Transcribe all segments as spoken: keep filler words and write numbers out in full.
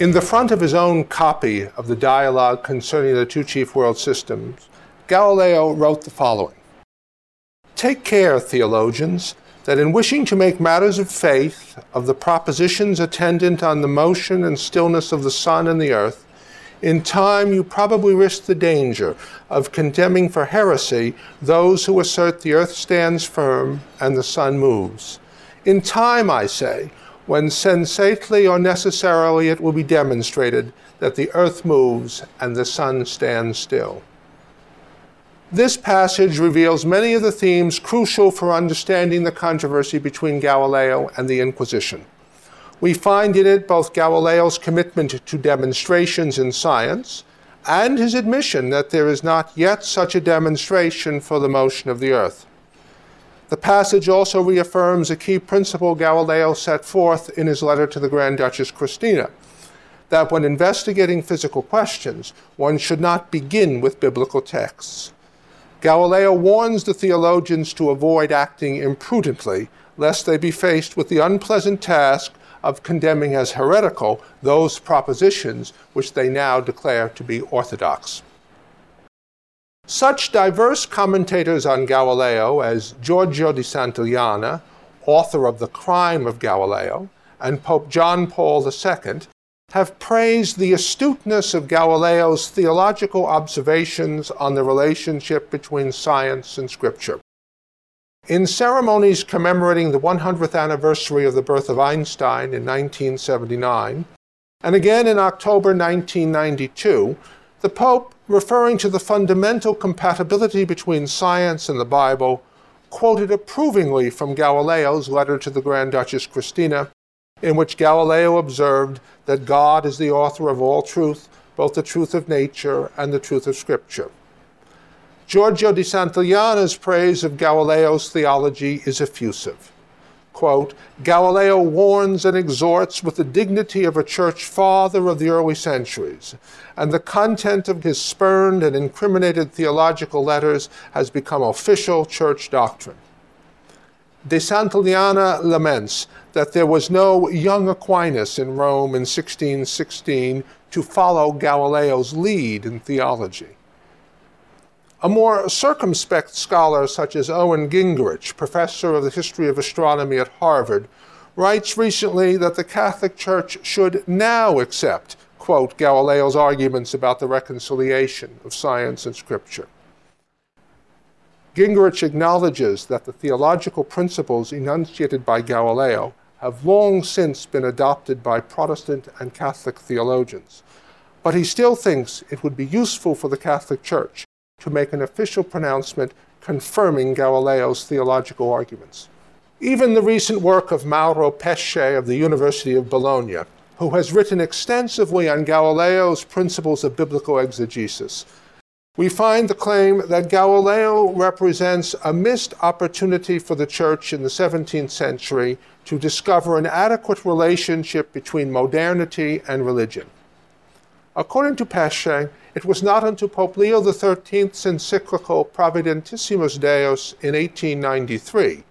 In the front of his own copy of the Dialogue Concerning the Two Chief World Systems, Galileo wrote the following: "Take care, theologians, that in wishing to make matters of faith of the propositions attendant on the motion and stillness of the sun and the earth, in time you probably risk the danger of condemning for heresy those who assert the earth stands firm and the sun moves. In time, I say, when sensately or necessarily it will be demonstrated that the earth moves and the sun stands still." This passage reveals many of the themes crucial for understanding the controversy between Galileo and the Inquisition. We find in it both Galileo's commitment to demonstrations in science and his admission that there is not yet such a demonstration for the motion of the earth. The passage also reaffirms a key principle Galileo set forth in his letter to the Grand Duchess Christina, that when investigating physical questions, one should not begin with biblical texts. Galileo warns the theologians to avoid acting imprudently, lest they be faced with the unpleasant task of condemning as heretical those propositions which they now declare to be orthodox. Such diverse commentators on Galileo as Giorgio di Santillana, author of The Crime of Galileo, and Pope John Paul the Second, have praised the astuteness of Galileo's theological observations on the relationship between science and Scripture. In ceremonies commemorating the one hundredth anniversary of the birth of Einstein in nineteen seventy-nine, and again in October nineteen ninety-two, the Pope, referring to the fundamental compatibility between science and the Bible, quoted approvingly from Galileo's letter to the Grand Duchess Christina, in which Galileo observed that God is the author of all truth, both the truth of nature and the truth of Scripture. Giorgio di Santillana's praise of Galileo's theology is effusive. Quote, "Galileo warns and exhorts with the dignity of a church father of the early centuries, and the content of his spurned and incriminated theological letters has become official church doctrine." De Santillana laments that there was no young Aquinas in Rome in sixteen sixteen to follow Galileo's lead in theology. A more circumspect scholar such as Owen Gingrich, professor of the history of astronomy at Harvard, writes recently that the Catholic Church should now accept, quote, "Galileo's arguments about the reconciliation of science and Scripture." Gingrich acknowledges that the theological principles enunciated by Galileo have long since been adopted by Protestant and Catholic theologians, but he still thinks it would be useful for the Catholic Church to make an official pronouncement confirming Galileo's theological arguments. Even the recent work of Mauro Pesce of the University of Bologna, who has written extensively on Galileo's principles of biblical exegesis, we find the claim that Galileo represents a missed opportunity for the Church in the seventeenth century to discover an adequate relationship between modernity and religion. According to Pesce, it was not until Pope Leo the Thirteenth's encyclical Providentissimus Deus in eighteen ninety-three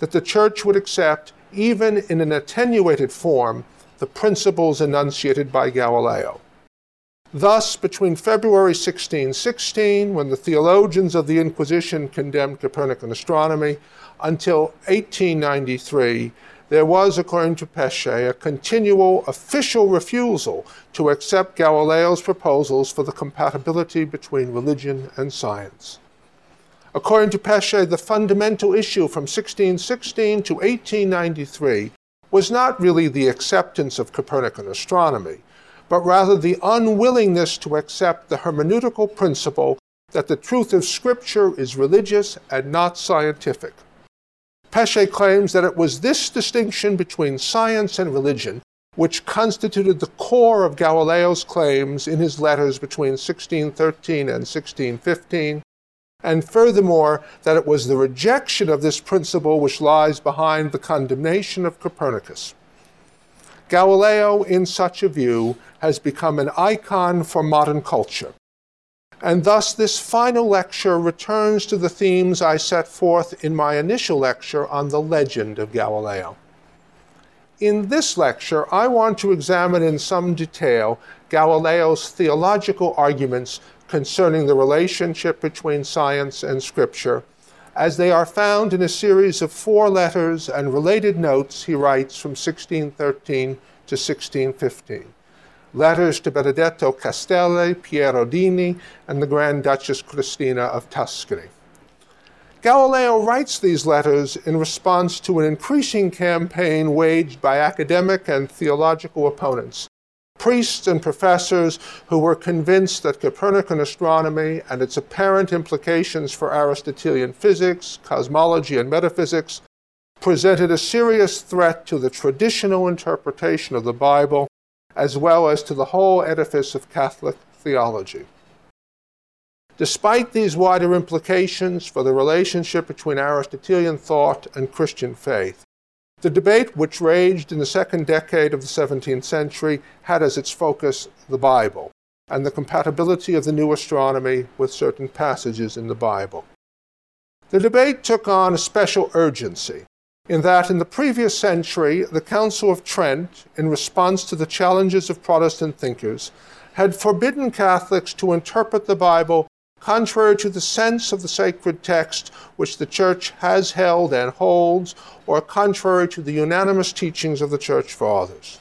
that the Church would accept, even in an attenuated form, the principles enunciated by Galileo. Thus, between February sixteen sixteen, when the theologians of the Inquisition condemned Copernican astronomy, until eighteen ninety-three, there was, according to Pesce, a continual official refusal to accept Galileo's proposals for the compatibility between religion and science. According to Pesce, the fundamental issue from sixteen sixteen to eighteen ninety-three was not really the acceptance of Copernican astronomy, but rather the unwillingness to accept the hermeneutical principle that the truth of Scripture is religious and not scientific. Pesce claims that it was this distinction between science and religion which constituted the core of Galileo's claims in his letters between sixteen thirteen and sixteen fifteen, and furthermore, that it was the rejection of this principle which lies behind the condemnation of Copernicus. Galileo, in such a view, has become an icon for modern culture. And thus, this final lecture returns to the themes I set forth in my initial lecture on the legend of Galileo. In this lecture, I want to examine in some detail Galileo's theological arguments concerning the relationship between science and scripture, as they are found in a series of four letters and related notes he writes from sixteen thirteen to sixteen fifteen. Letters to Benedetto Castelli, Piero Dini, and the Grand Duchess Christina of Tuscany. Galileo writes these letters in response to an increasing campaign waged by academic and theological opponents, priests and professors who were convinced that Copernican astronomy and its apparent implications for Aristotelian physics, cosmology, and metaphysics presented a serious threat to the traditional interpretation of the Bible, as well as to the whole edifice of Catholic theology. Despite these wider implications for the relationship between Aristotelian thought and Christian faith, the debate which raged in the second decade of the seventeenth century had as its focus the Bible and the compatibility of the new astronomy with certain passages in the Bible. The debate took on a special urgency, in that in the previous century, the Council of Trent, in response to the challenges of Protestant thinkers, had forbidden Catholics to interpret the Bible contrary to the sense of the sacred text which the Church has held and holds, or contrary to the unanimous teachings of the Church Fathers.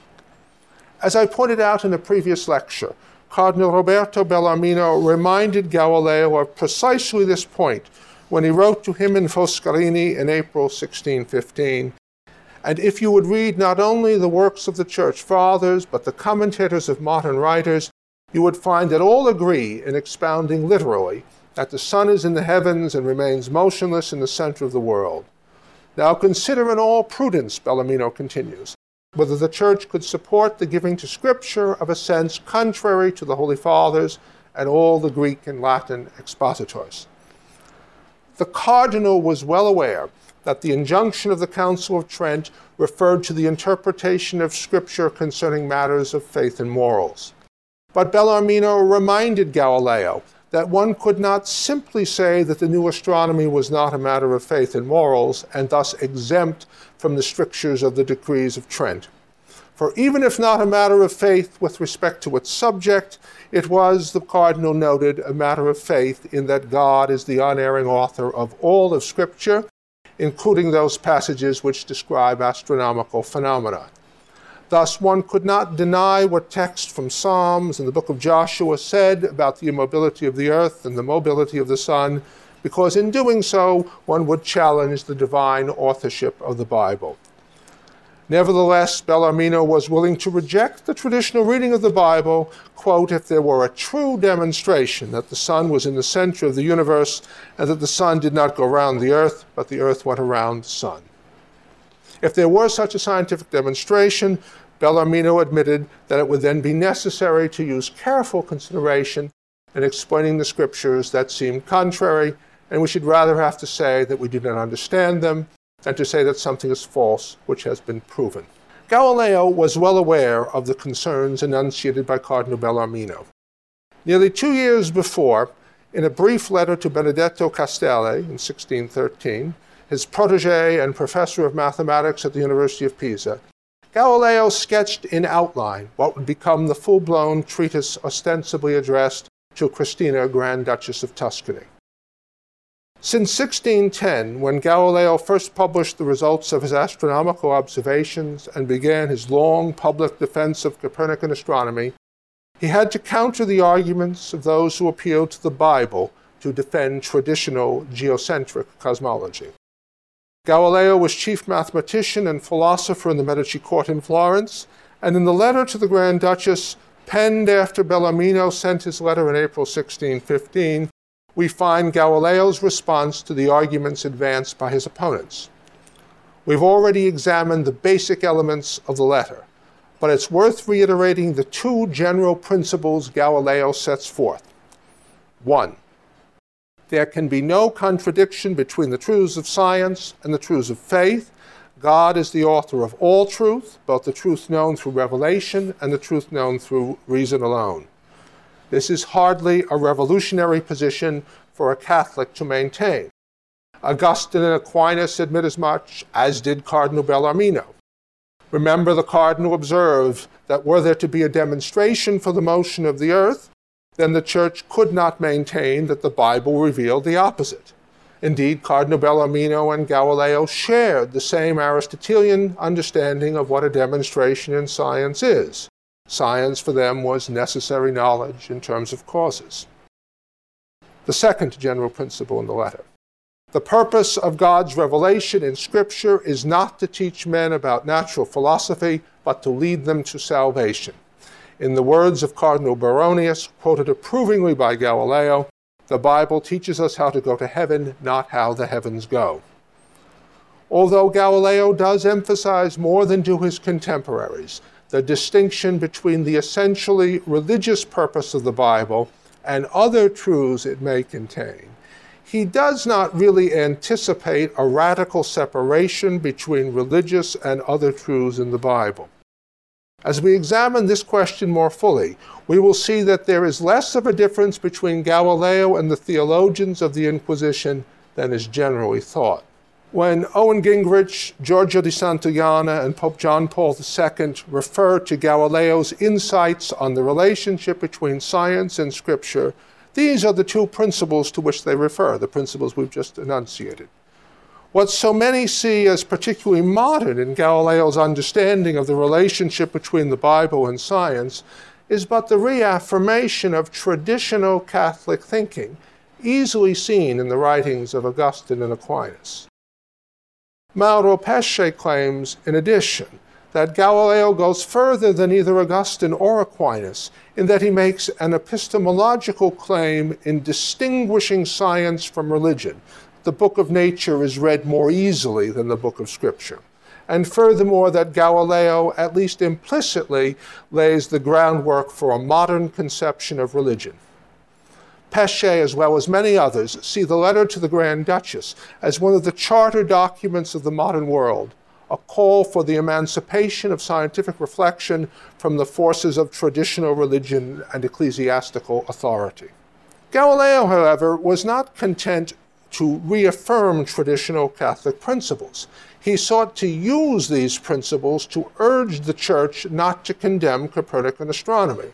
As I pointed out in a previous lecture, Cardinal Roberto Bellarmino reminded Galileo of precisely this point when he wrote to him in Foscarini in April sixteen fifteen, "And if you would read not only the works of the Church Fathers, but the commentators of modern writers, you would find that all agree in expounding literally that the sun is in the heavens and remains motionless in the center of the world. Now consider in all prudence," Bellarmino continues, "whether the Church could support the giving to Scripture of a sense contrary to the Holy Fathers and all the Greek and Latin expositors." The cardinal was well aware that the injunction of the Council of Trent referred to the interpretation of Scripture concerning matters of faith and morals. But Bellarmino reminded Galileo that one could not simply say that the new astronomy was not a matter of faith and morals, and thus exempt from the strictures of the decrees of Trent. For even if not a matter of faith with respect to its subject, it was, the cardinal noted, a matter of faith in that God is the unerring author of all of Scripture, including those passages which describe astronomical phenomena. Thus, one could not deny what texts from Psalms and the book of Joshua said about the immobility of the earth and the mobility of the sun, because in doing so, one would challenge the divine authorship of the Bible. Nevertheless, Bellarmino was willing to reject the traditional reading of the Bible, quote, "if there were a true demonstration that the sun was in the center of the universe and that the sun did not go round the earth, but the earth went around the sun." If there were such a scientific demonstration, Bellarmino admitted that it would then be necessary to use careful consideration in explaining the scriptures that seemed contrary, and we should rather have to say that we do not understand them than to say that something is false which has been proven. Galileo was well aware of the concerns enunciated by Cardinal Bellarmino. Nearly two years before, in a brief letter to Benedetto Castelli in sixteen thirteen, his protege and professor of mathematics at the University of Pisa, Galileo sketched in outline what would become the full-blown treatise ostensibly addressed to Christina, Grand Duchess of Tuscany. Since sixteen ten, when Galileo first published the results of his astronomical observations and began his long public defense of Copernican astronomy, he had to counter the arguments of those who appealed to the Bible to defend traditional geocentric cosmology. Galileo was chief mathematician and philosopher in the Medici court in Florence, and in the letter to the Grand Duchess, penned after Bellarmino sent his letter in April sixteen fifteen, we find Galileo's response to the arguments advanced by his opponents. We've already examined the basic elements of the letter, but it's worth reiterating the two general principles Galileo sets forth. One, there can be no contradiction between the truths of science and the truths of faith. God is the author of all truth, both the truth known through revelation and the truth known through reason alone. This is hardly a revolutionary position for a Catholic to maintain. Augustine and Aquinas admit as much, as did Cardinal Bellarmino. Remember, the Cardinal observed that were there to be a demonstration for the motion of the earth, then the Church could not maintain that the Bible revealed the opposite. Indeed, Cardinal Bellarmino and Galileo shared the same Aristotelian understanding of what a demonstration in science is. Science for them was necessary knowledge in terms of causes. The second general principle in the letter. The purpose of God's revelation in Scripture is not to teach men about natural philosophy, but to lead them to salvation. In the words of Cardinal Baronius, quoted approvingly by Galileo, "The Bible teaches us how to go to heaven, not how the heavens go." Although Galileo does emphasize more than do his contemporaries the distinction between the essentially religious purpose of the Bible and other truths it may contain, he does not really anticipate a radical separation between religious and other truths in the Bible. As we examine this question more fully, we will see that there is less of a difference between Galileo and the theologians of the Inquisition than is generally thought. When Owen Gingrich, Giorgio di Santillana, and Pope John Paul the Second refer to Galileo's insights on the relationship between science and Scripture, these are the two principles to which they refer, the principles we've just enunciated. What so many see as particularly modern in Galileo's understanding of the relationship between the Bible and science is but the reaffirmation of traditional Catholic thinking, easily seen in the writings of Augustine and Aquinas. Mauro Pesce claims, in addition, that Galileo goes further than either Augustine or Aquinas in that he makes an epistemological claim in distinguishing science from religion. The book of nature is read more easily than the book of Scripture. And furthermore, that Galileo, at least implicitly, lays the groundwork for a modern conception of religion. Pesce, as well as many others, see the letter to the Grand Duchess as one of the charter documents of the modern world, a call for the emancipation of scientific reflection from the forces of traditional religion and ecclesiastical authority. Galileo, however, was not content to reaffirm traditional Catholic principles. He sought to use these principles to urge the Church not to condemn Copernican astronomy.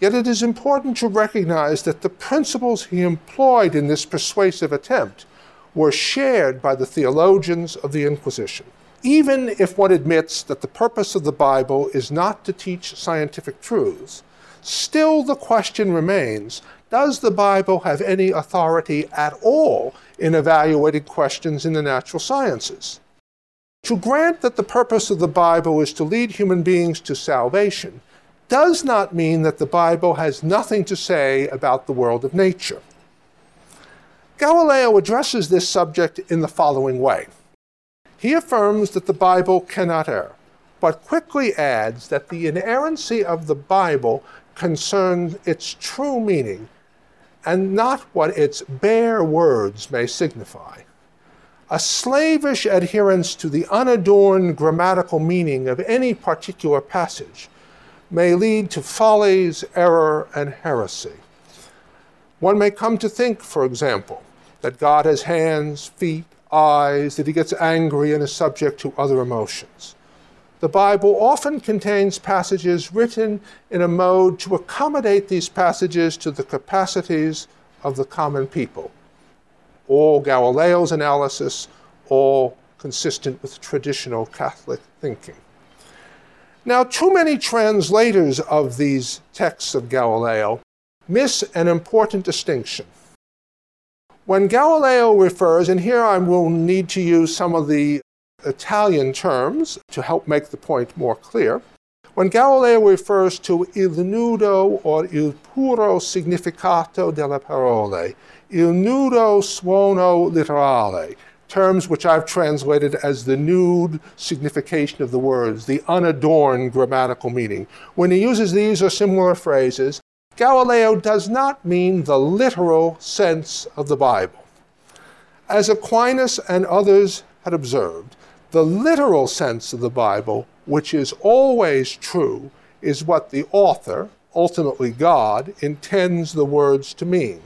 Yet it is important to recognize that the principles he employed in this persuasive attempt were shared by the theologians of the Inquisition. Even if one admits that the purpose of the Bible is not to teach scientific truths, still the question remains, does the Bible have any authority at all in evaluating questions in the natural sciences? To grant that the purpose of the Bible is to lead human beings to salvation does not mean that the Bible has nothing to say about the world of nature. Galileo addresses this subject in the following way. He affirms that the Bible cannot err, but quickly adds that the inerrancy of the Bible concerns its true meaning and not what its bare words may signify. A slavish adherence to the unadorned grammatical meaning of any particular passage may lead to follies, error, and heresy. One may come to think, for example, that God has hands, feet, eyes, that he gets angry and is subject to other emotions. The Bible often contains passages written in a mode to accommodate these passages to the capacities of the common people. All Galileo's analysis, all consistent with traditional Catholic thinking. Now, too many translators of these texts of Galileo miss an important distinction. When Galileo refers, and here I will need to use some of the Italian terms to help make the point more clear. When Galileo refers to il nudo or il puro significato delle parole, il nudo suono literale, terms which I've translated as the nude signification of the words, the unadorned grammatical meaning. When he uses these or similar phrases, Galileo does not mean the literal sense of the Bible. As Aquinas and others had observed, the literal sense of the Bible, which is always true, is what the author, ultimately God, intends the words to mean.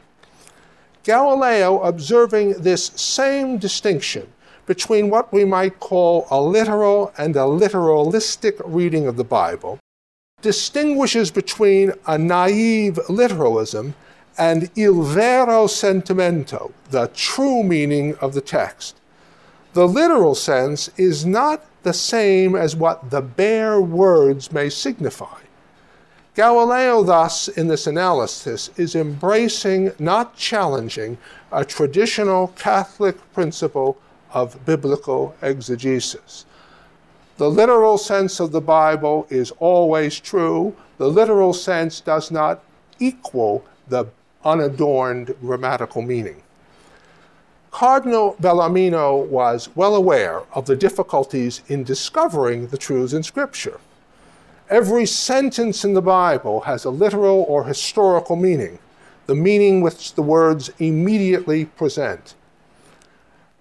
Galileo, observing this same distinction between what we might call a literal and a literalistic reading of the Bible, distinguishes between a naive literalism and il vero sentimento, the true meaning of the text. The literal sense is not the same as what the bare words may signify. Galileo, thus, in this analysis, is embracing, not challenging, a traditional Catholic principle of biblical exegesis. The literal sense of the Bible is always true. The literal sense does not equal the unadorned grammatical meaning. Cardinal Bellarmino was well aware of the difficulties in discovering the truths in Scripture. Every sentence in the Bible has a literal or historical meaning, the meaning which the words immediately present.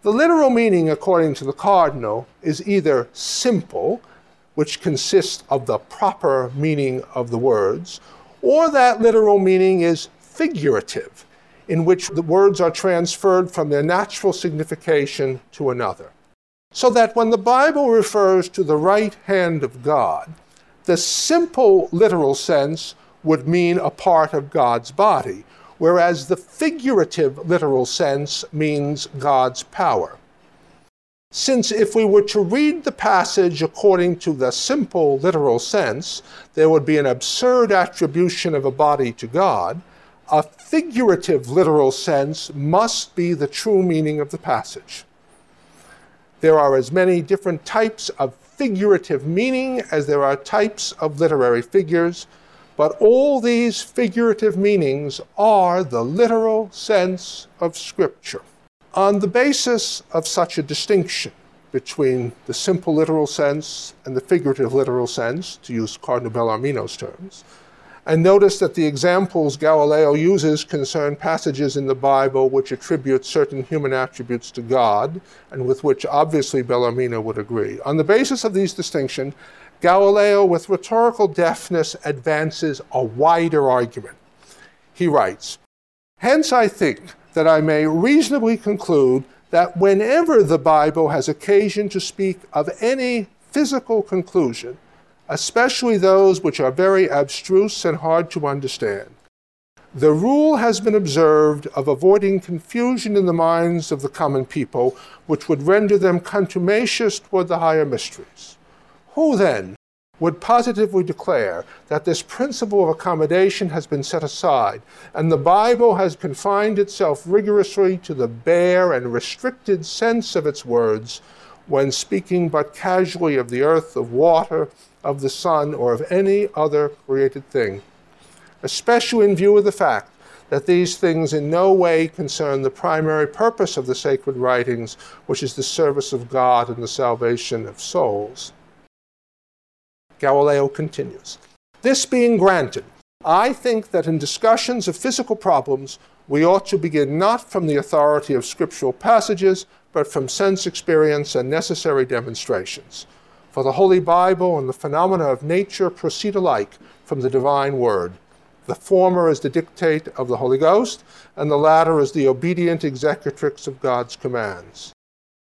The literal meaning, according to the Cardinal, is either simple, which consists of the proper meaning of the words, or that literal meaning is figurative, in which the words are transferred from their natural signification to another. So that when the Bible refers to the right hand of God, the simple literal sense would mean a part of God's body, whereas the figurative literal sense means God's power. Since if we were to read the passage according to the simple literal sense, there would be an absurd attribution of a body to God, a figurative literal sense must be the true meaning of the passage. There are as many different types of figurative meaning as there are types of literary figures, but all these figurative meanings are the literal sense of Scripture. On the basis of such a distinction between the simple literal sense and the figurative literal sense, to use Cardinal Bellarmino's terms, and notice that the examples Galileo uses concern passages in the Bible which attribute certain human attributes to God, and with which obviously Bellarmino would agree. On the basis of these distinctions, Galileo, with rhetorical deftness, advances a wider argument. He writes, "Hence I think that I may reasonably conclude that whenever the Bible has occasion to speak of any physical conclusion, especially those which are very abstruse and hard to understand, the rule has been observed of avoiding confusion in the minds of the common people, which would render them contumacious toward the higher mysteries. Who, then, would positively declare that this principle of accommodation has been set aside, and the Bible has confined itself rigorously to the bare and restricted sense of its words, when speaking but casually of the earth, of water, of the sun, or of any other created thing, especially in view of the fact that these things in no way concern the primary purpose of the sacred writings, which is the service of God and the salvation of souls." Galileo continues, "This being granted, I think that in discussions of physical problems, we ought to begin not from the authority of scriptural passages, but from sense experience and necessary demonstrations. For the Holy Bible and the phenomena of nature proceed alike from the divine word. The former is the dictate of the Holy Ghost, and the latter is the obedient executrix of God's commands.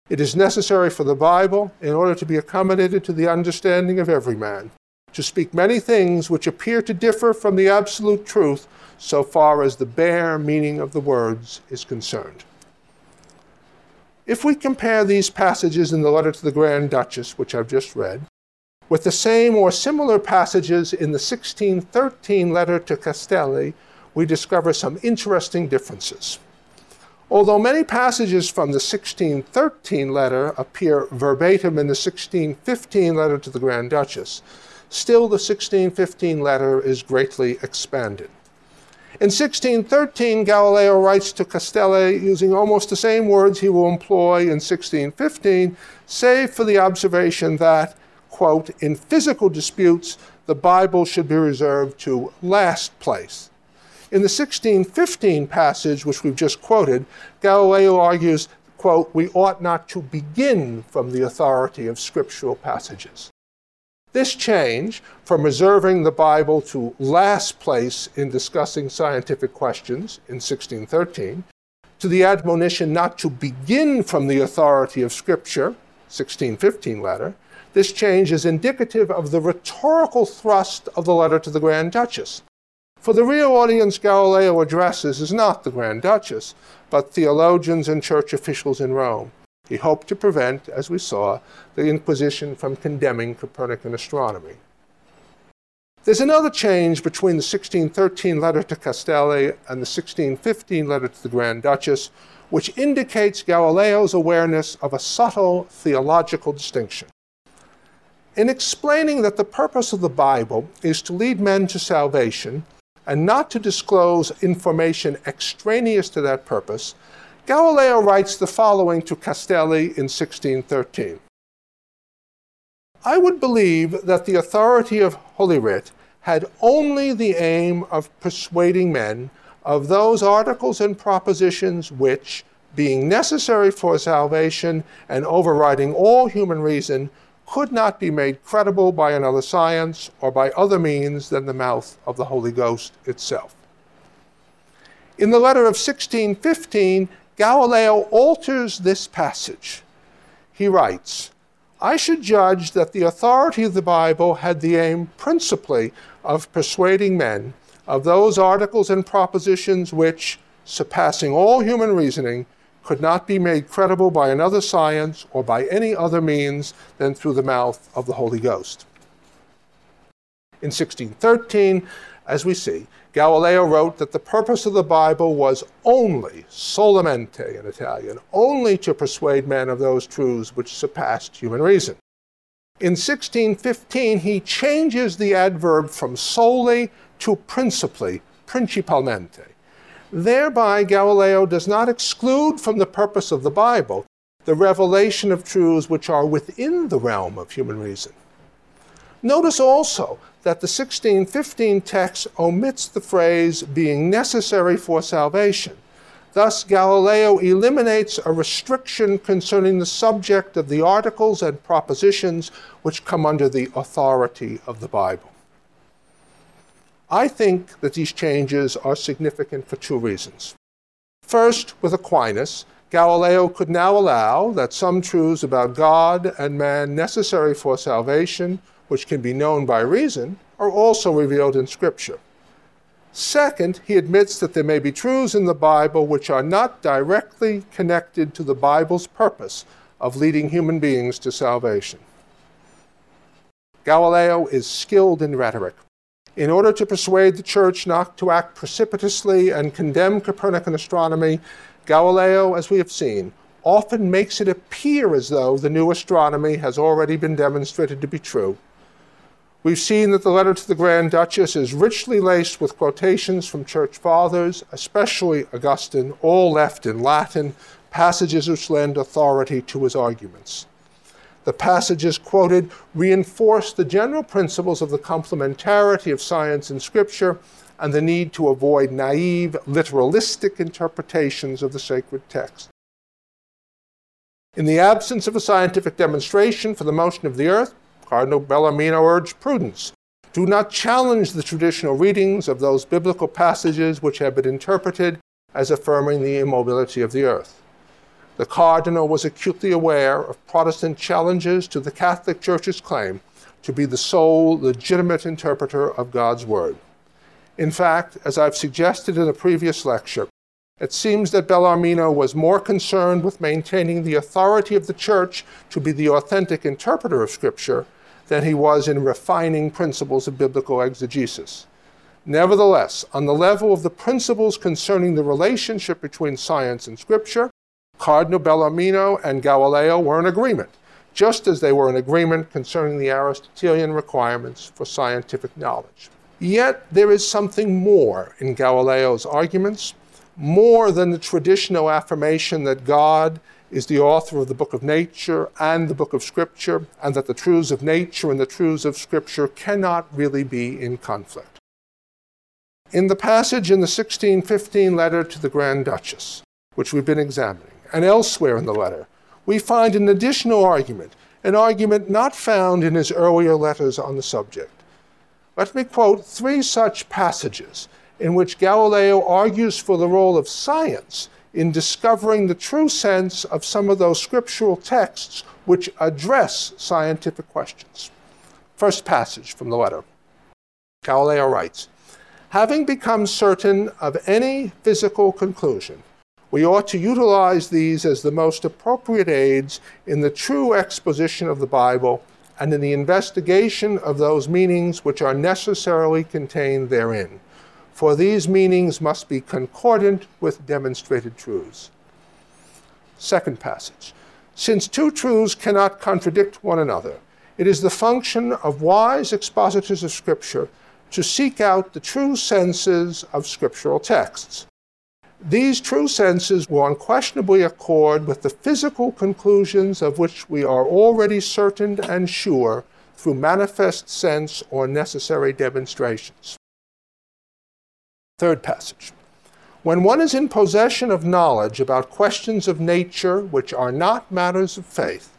It is necessary for the Bible, in order to be accommodated to the understanding of every man, to speak many things which appear to differ from the absolute truth so far as the bare meaning of the words is concerned." If we compare these passages in the letter to the Grand Duchess, which I've just read, with the same or similar passages in the sixteen thirteen letter to Castelli, we discover some interesting differences. Although many passages from the sixteen thirteen letter appear verbatim in the sixteen fifteen letter to the Grand Duchess, still the sixteen fifteen letter is greatly expanded. In sixteen thirteen, Galileo writes to Castelli using almost the same words he will employ in sixteen fifteen, save for the observation that, quote, in physical disputes, the Bible should be reserved to last place. In the sixteen fifteen passage, which we've just quoted, Galileo argues, quote, we ought not to begin from the authority of scriptural passages. This change from reserving the Bible to last place in discussing scientific questions in sixteen thirteen to the admonition not to begin from the authority of Scripture, sixteen fifteen letter, this change is indicative of the rhetorical thrust of the letter to the Grand Duchess. For the real audience Galileo addresses is not the Grand Duchess, but theologians and church officials in Rome. He hoped to prevent, as we saw, the Inquisition from condemning Copernican astronomy. There's another change between the sixteen thirteen letter to Castelli and the sixteen fifteen letter to the Grand Duchess, which indicates Galileo's awareness of a subtle theological distinction. In explaining that the purpose of the Bible is to lead men to salvation and not to disclose information extraneous to that purpose, Galileo writes the following to Castelli in sixteen thirteen. I would believe that the authority of Holy Writ had only the aim of persuading men of those articles and propositions which, being necessary for salvation and overriding all human reason, could not be made credible by another science or by other means than the mouth of the Holy Ghost itself. In the letter of sixteen fifteen, Galileo alters this passage. He writes, I should judge that the authority of the Bible had the aim principally of persuading men of those articles and propositions which, surpassing all human reasoning, could not be made credible by another science or by any other means than through the mouth of the Holy Ghost. In sixteen thirteen, as we see, Galileo wrote that the purpose of the Bible was only, solamente in Italian, only to persuade men of those truths which surpassed human reason. In sixteen fifteen, he changes the adverb from solely to principally, principalmente. Thereby, Galileo does not exclude from the purpose of the Bible the revelation of truths which are within the realm of human reason. Notice also that the sixteen fifteen text omits the phrase being necessary for salvation. Thus, Galileo eliminates a restriction concerning the subject of the articles and propositions which come under the authority of the Bible. I think that these changes are significant for two reasons. First, with Aquinas, Galileo could now allow that some truths about God and man necessary for salvation, which can be known by reason, are also revealed in Scripture. Second, he admits that there may be truths in the Bible which are not directly connected to the Bible's purpose of leading human beings to salvation. Galileo is skilled in rhetoric. In order to persuade the Church not to act precipitously and condemn Copernican astronomy, Galileo, as we have seen, often makes it appear as though the new astronomy has already been demonstrated to be true. We've seen that the letter to the Grand Duchess is richly laced with quotations from church fathers, especially Augustine, all left in Latin, passages which lend authority to his arguments. The passages quoted reinforce the general principles of the complementarity of science and Scripture and the need to avoid naive, literalistic interpretations of the sacred text. In the absence of a scientific demonstration for the motion of the earth, Cardinal Bellarmino urged prudence. Do not challenge the traditional readings of those biblical passages which have been interpreted as affirming the immobility of the earth. The cardinal was acutely aware of Protestant challenges to the Catholic Church's claim to be the sole legitimate interpreter of God's word. In fact, as I've suggested in a previous lecture, it seems that Bellarmino was more concerned with maintaining the authority of the Church to be the authentic interpreter of Scripture than he was in refining principles of biblical exegesis. Nevertheless, on the level of the principles concerning the relationship between science and Scripture, Cardinal Bellarmino and Galileo were in agreement, just as they were in agreement concerning the Aristotelian requirements for scientific knowledge. Yet there is something more in Galileo's arguments, more than the traditional affirmation that God is the author of the book of nature and the book of scripture, and that the truths of nature and the truths of scripture cannot really be in conflict. In the passage in the sixteen fifteen letter to the Grand Duchess, which we've been examining, and elsewhere in the letter, we find an additional argument, an argument not found in his earlier letters on the subject. Let me quote three such passages in which Galileo argues for the role of science in discovering the true sense of some of those scriptural texts which address scientific questions. First passage from the letter. Galileo writes, "Having become certain of any physical conclusion, we ought to utilize these as the most appropriate aids in the true exposition of the Bible and in the investigation of those meanings which are necessarily contained therein. For these meanings must be concordant with demonstrated truths." Second passage. "Since two truths cannot contradict one another, it is the function of wise expositors of Scripture to seek out the true senses of scriptural texts. These true senses will unquestionably accord with the physical conclusions of which we are already certain and sure through manifest sense or necessary demonstrations." Third passage. "When one is in possession of knowledge about questions of nature which are not matters of faith,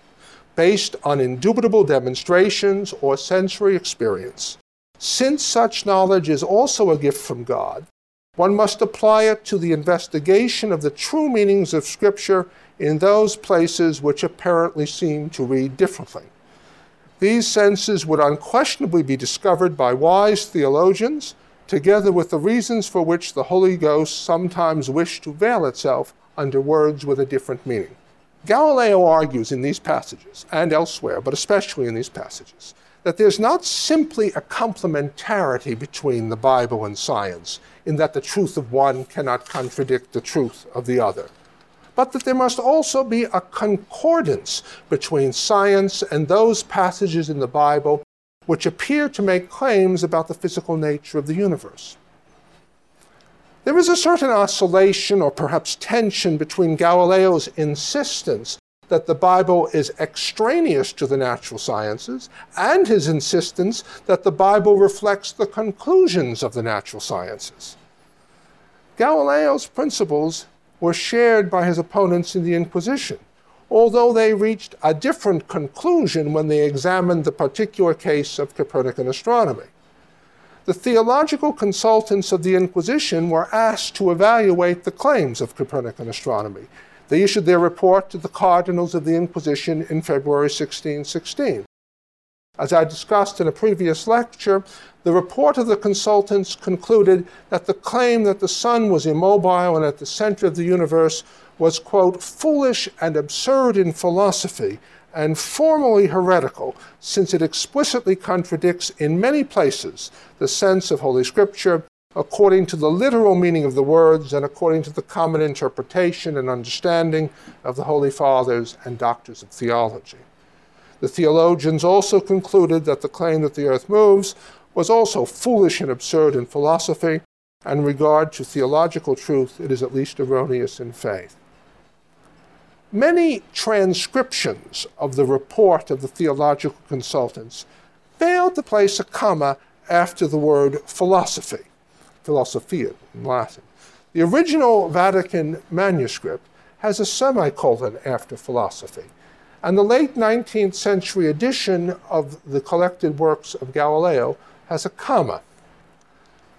based on indubitable demonstrations or sensory experience, since such knowledge is also a gift from God, one must apply it to the investigation of the true meanings of Scripture in those places which apparently seem to read differently. These senses would unquestionably be discovered by wise theologians, together with the reasons for which the Holy Ghost sometimes wished to veil itself under words with a different meaning." Galileo argues in these passages, and elsewhere, but especially in these passages, that there's not simply a complementarity between the Bible and science, in that the truth of one cannot contradict the truth of the other, but that there must also be a concordance between science and those passages in the Bible which appear to make claims about the physical nature of the universe. There is a certain oscillation, or perhaps tension, between Galileo's insistence that the Bible is extraneous to the natural sciences, and his insistence that the Bible reflects the conclusions of the natural sciences. Galileo's principles were shared by his opponents in the Inquisition, although they reached a different conclusion when they examined the particular case of Copernican astronomy. The theological consultants of the Inquisition were asked to evaluate the claims of Copernican astronomy. They issued their report to the cardinals of the Inquisition in February sixteen sixteen. As I discussed in a previous lecture, the report of the consultants concluded that the claim that the sun was immobile and at the center of the universe was, quote, "foolish and absurd in philosophy and formally heretical, since it explicitly contradicts in many places the sense of Holy Scripture, according to the literal meaning of the words and according to the common interpretation and understanding of the Holy Fathers and doctors of theology." The theologians also concluded that the claim that the earth moves was also foolish and absurd in philosophy, and in regard to theological truth, it is at least erroneous in faith. Many transcriptions of the report of the theological consultants failed to place a comma after the word philosophy. Philosophia in Latin. The original Vatican manuscript has a semicolon after philosophy, and the late nineteenth century edition of the collected works of Galileo has a comma.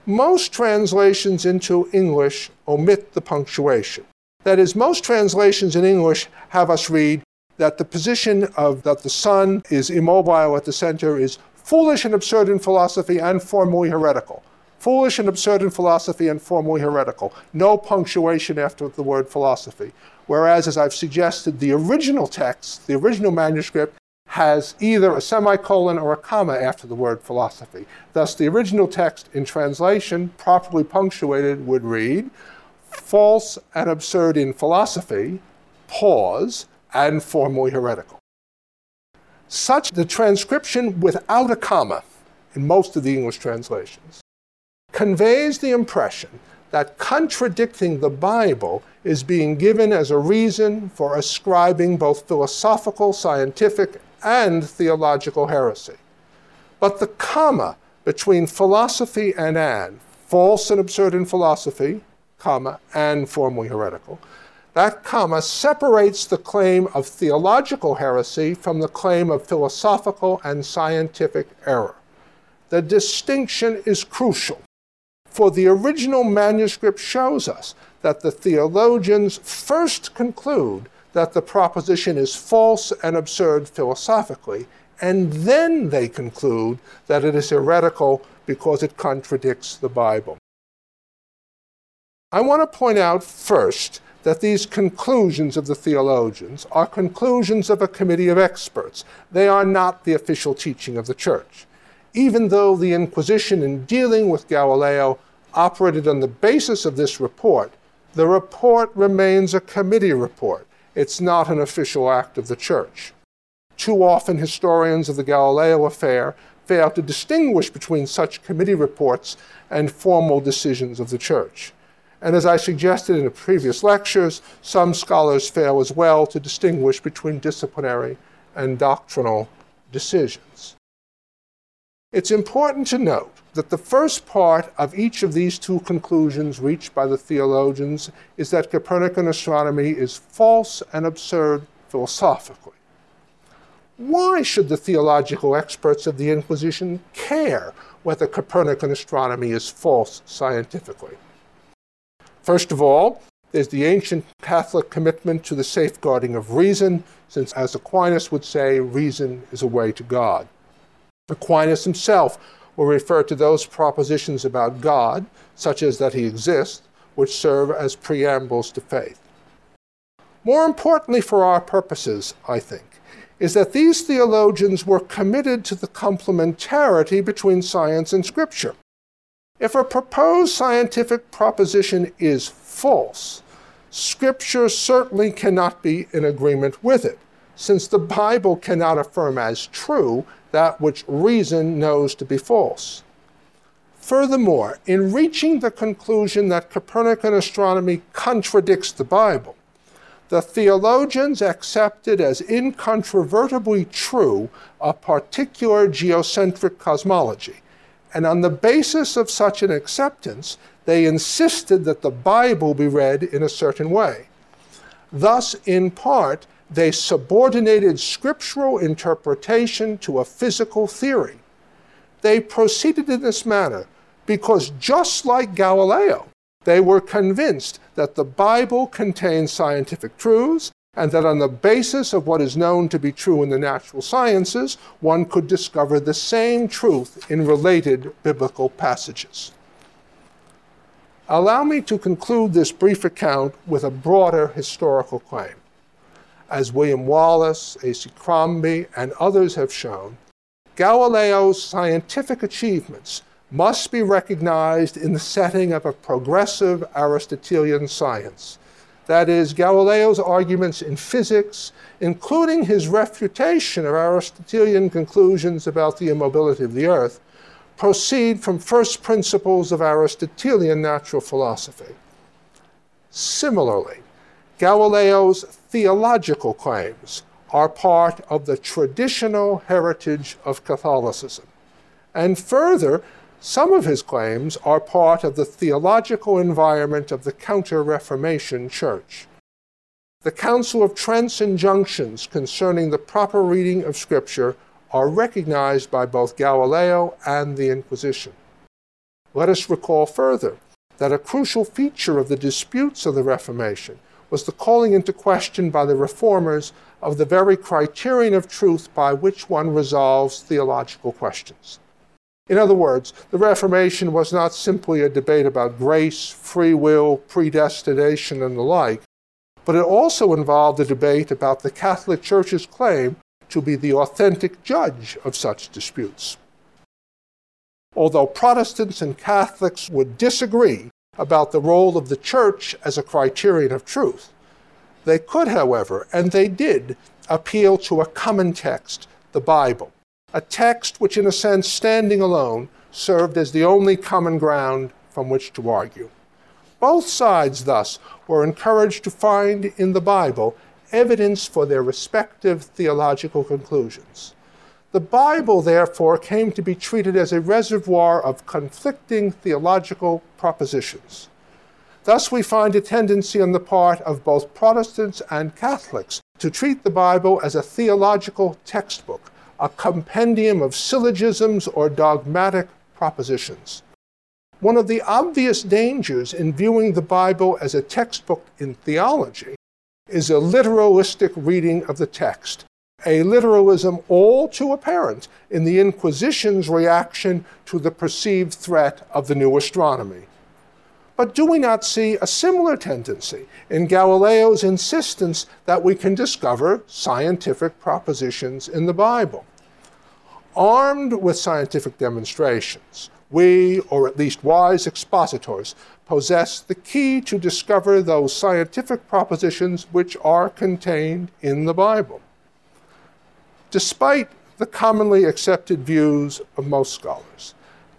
Most translations into English omit the punctuation. That is, most translations in English have us read that the position of that the sun is immobile at the center is foolish and absurd in philosophy and formally heretical. Foolish and absurd in philosophy and formally heretical. No punctuation after the word philosophy. Whereas, as I've suggested, the original text, the original manuscript, has either a semicolon or a comma after the word philosophy. Thus, the original text in translation, properly punctuated, would read, "false and absurd in philosophy, pause, and formally heretical." Such the transcription without a comma in most of the English translations conveys the impression that contradicting the Bible is being given as a reason for ascribing both philosophical, scientific, and theological heresy. But the comma between philosophy and and, false and absurd in philosophy, comma, and formally heretical, that comma separates the claim of theological heresy from the claim of philosophical and scientific error. The distinction is crucial, for the original manuscript shows us that the theologians first conclude that the proposition is false and absurd philosophically, and then they conclude that it is heretical because it contradicts the Bible. I want to point out first that these conclusions of the theologians are conclusions of a committee of experts. They are not the official teaching of the Church, even though the Inquisition, in dealing with Galileo, operated on the basis of this report. The report remains a committee report. It's not an official act of the Church. Too often, historians of the Galileo affair fail to distinguish between such committee reports and formal decisions of the Church. And as I suggested in the previous lectures, some scholars fail as well to distinguish between disciplinary and doctrinal decisions. It's important to note that the first part of each of these two conclusions reached by the theologians is that Copernican astronomy is false and absurd philosophically. Why should the theological experts of the Inquisition care whether Copernican astronomy is false scientifically? First of all, there's the ancient Catholic commitment to the safeguarding of reason, since, as Aquinas would say, reason is a way to God. Aquinas himself will refer to those propositions about God, such as that he exists, which serve as preambles to faith. More importantly for our purposes, I think, is that these theologians were committed to the complementarity between science and Scripture. If a proposed scientific proposition is false, Scripture certainly cannot be in agreement with it, since the Bible cannot affirm as true that which reason knows to be false. Furthermore, in reaching the conclusion that Copernican astronomy contradicts the Bible, the theologians accepted as incontrovertibly true a particular geocentric cosmology, and on the basis of such an acceptance, they insisted that the Bible be read in a certain way. Thus, in part, they subordinated scriptural interpretation to a physical theory. They proceeded in this manner because, just like Galileo, they were convinced that the Bible contains scientific truths and that on the basis of what is known to be true in the natural sciences, one could discover the same truth in related biblical passages. Allow me to conclude this brief account with a broader historical claim. As William Wallace, A C Crombie, and others have shown, Galileo's scientific achievements must be recognized in the setting of a progressive Aristotelian science. That is, Galileo's arguments in physics, including his refutation of Aristotelian conclusions about the immobility of the earth, proceed from first principles of Aristotelian natural philosophy. Similarly, Galileo's theological claims are part of the traditional heritage of Catholicism. And further, some of his claims are part of the theological environment of the Counter-Reformation Church. The Council of Trent's injunctions concerning the proper reading of Scripture are recognized by both Galileo and the Inquisition. Let us recall further that a crucial feature of the disputes of the Reformation was the calling into question by the reformers of the very criterion of truth by which one resolves theological questions. In other words, the Reformation was not simply a debate about grace, free will, predestination, and the like, but it also involved a debate about the Catholic Church's claim to be the authentic judge of such disputes. Although Protestants and Catholics would disagree about the role of the Church as a criterion of truth, they could, however, and they did, appeal to a common text, the Bible, a text which, in a sense, standing alone, served as the only common ground from which to argue. Both sides, thus, were encouraged to find in the Bible evidence for their respective theological conclusions. The Bible, therefore, came to be treated as a reservoir of conflicting theological propositions. Thus, we find a tendency on the part of both Protestants and Catholics to treat the Bible as a theological textbook, a compendium of syllogisms or dogmatic propositions. One of the obvious dangers in viewing the Bible as a textbook in theology is a literalistic reading of the text, a literalism all too apparent in the Inquisition's reaction to the perceived threat of the new astronomy. But do we not see a similar tendency in Galileo's insistence that we can discover scientific propositions in the Bible? Armed with scientific demonstrations, we, or at least wise expositors, possess the key to discover those scientific propositions which are contained in the Bible. Despite the commonly accepted views of most scholars,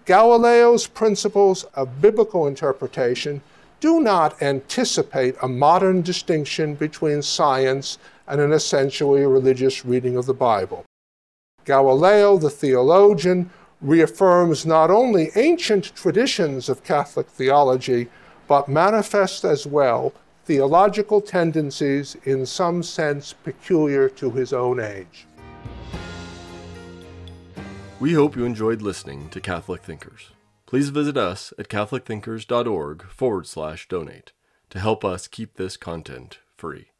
Galileo's principles of biblical interpretation do not anticipate a modern distinction between science and an essentially religious reading of the Bible. Galileo, the theologian, reaffirms not only ancient traditions of Catholic theology, but manifests as well theological tendencies in some sense peculiar to his own age. We hope you enjoyed listening to Catholic Thinkers. Please visit us at catholic thinkers dot org forward slash donate to help us keep this content free.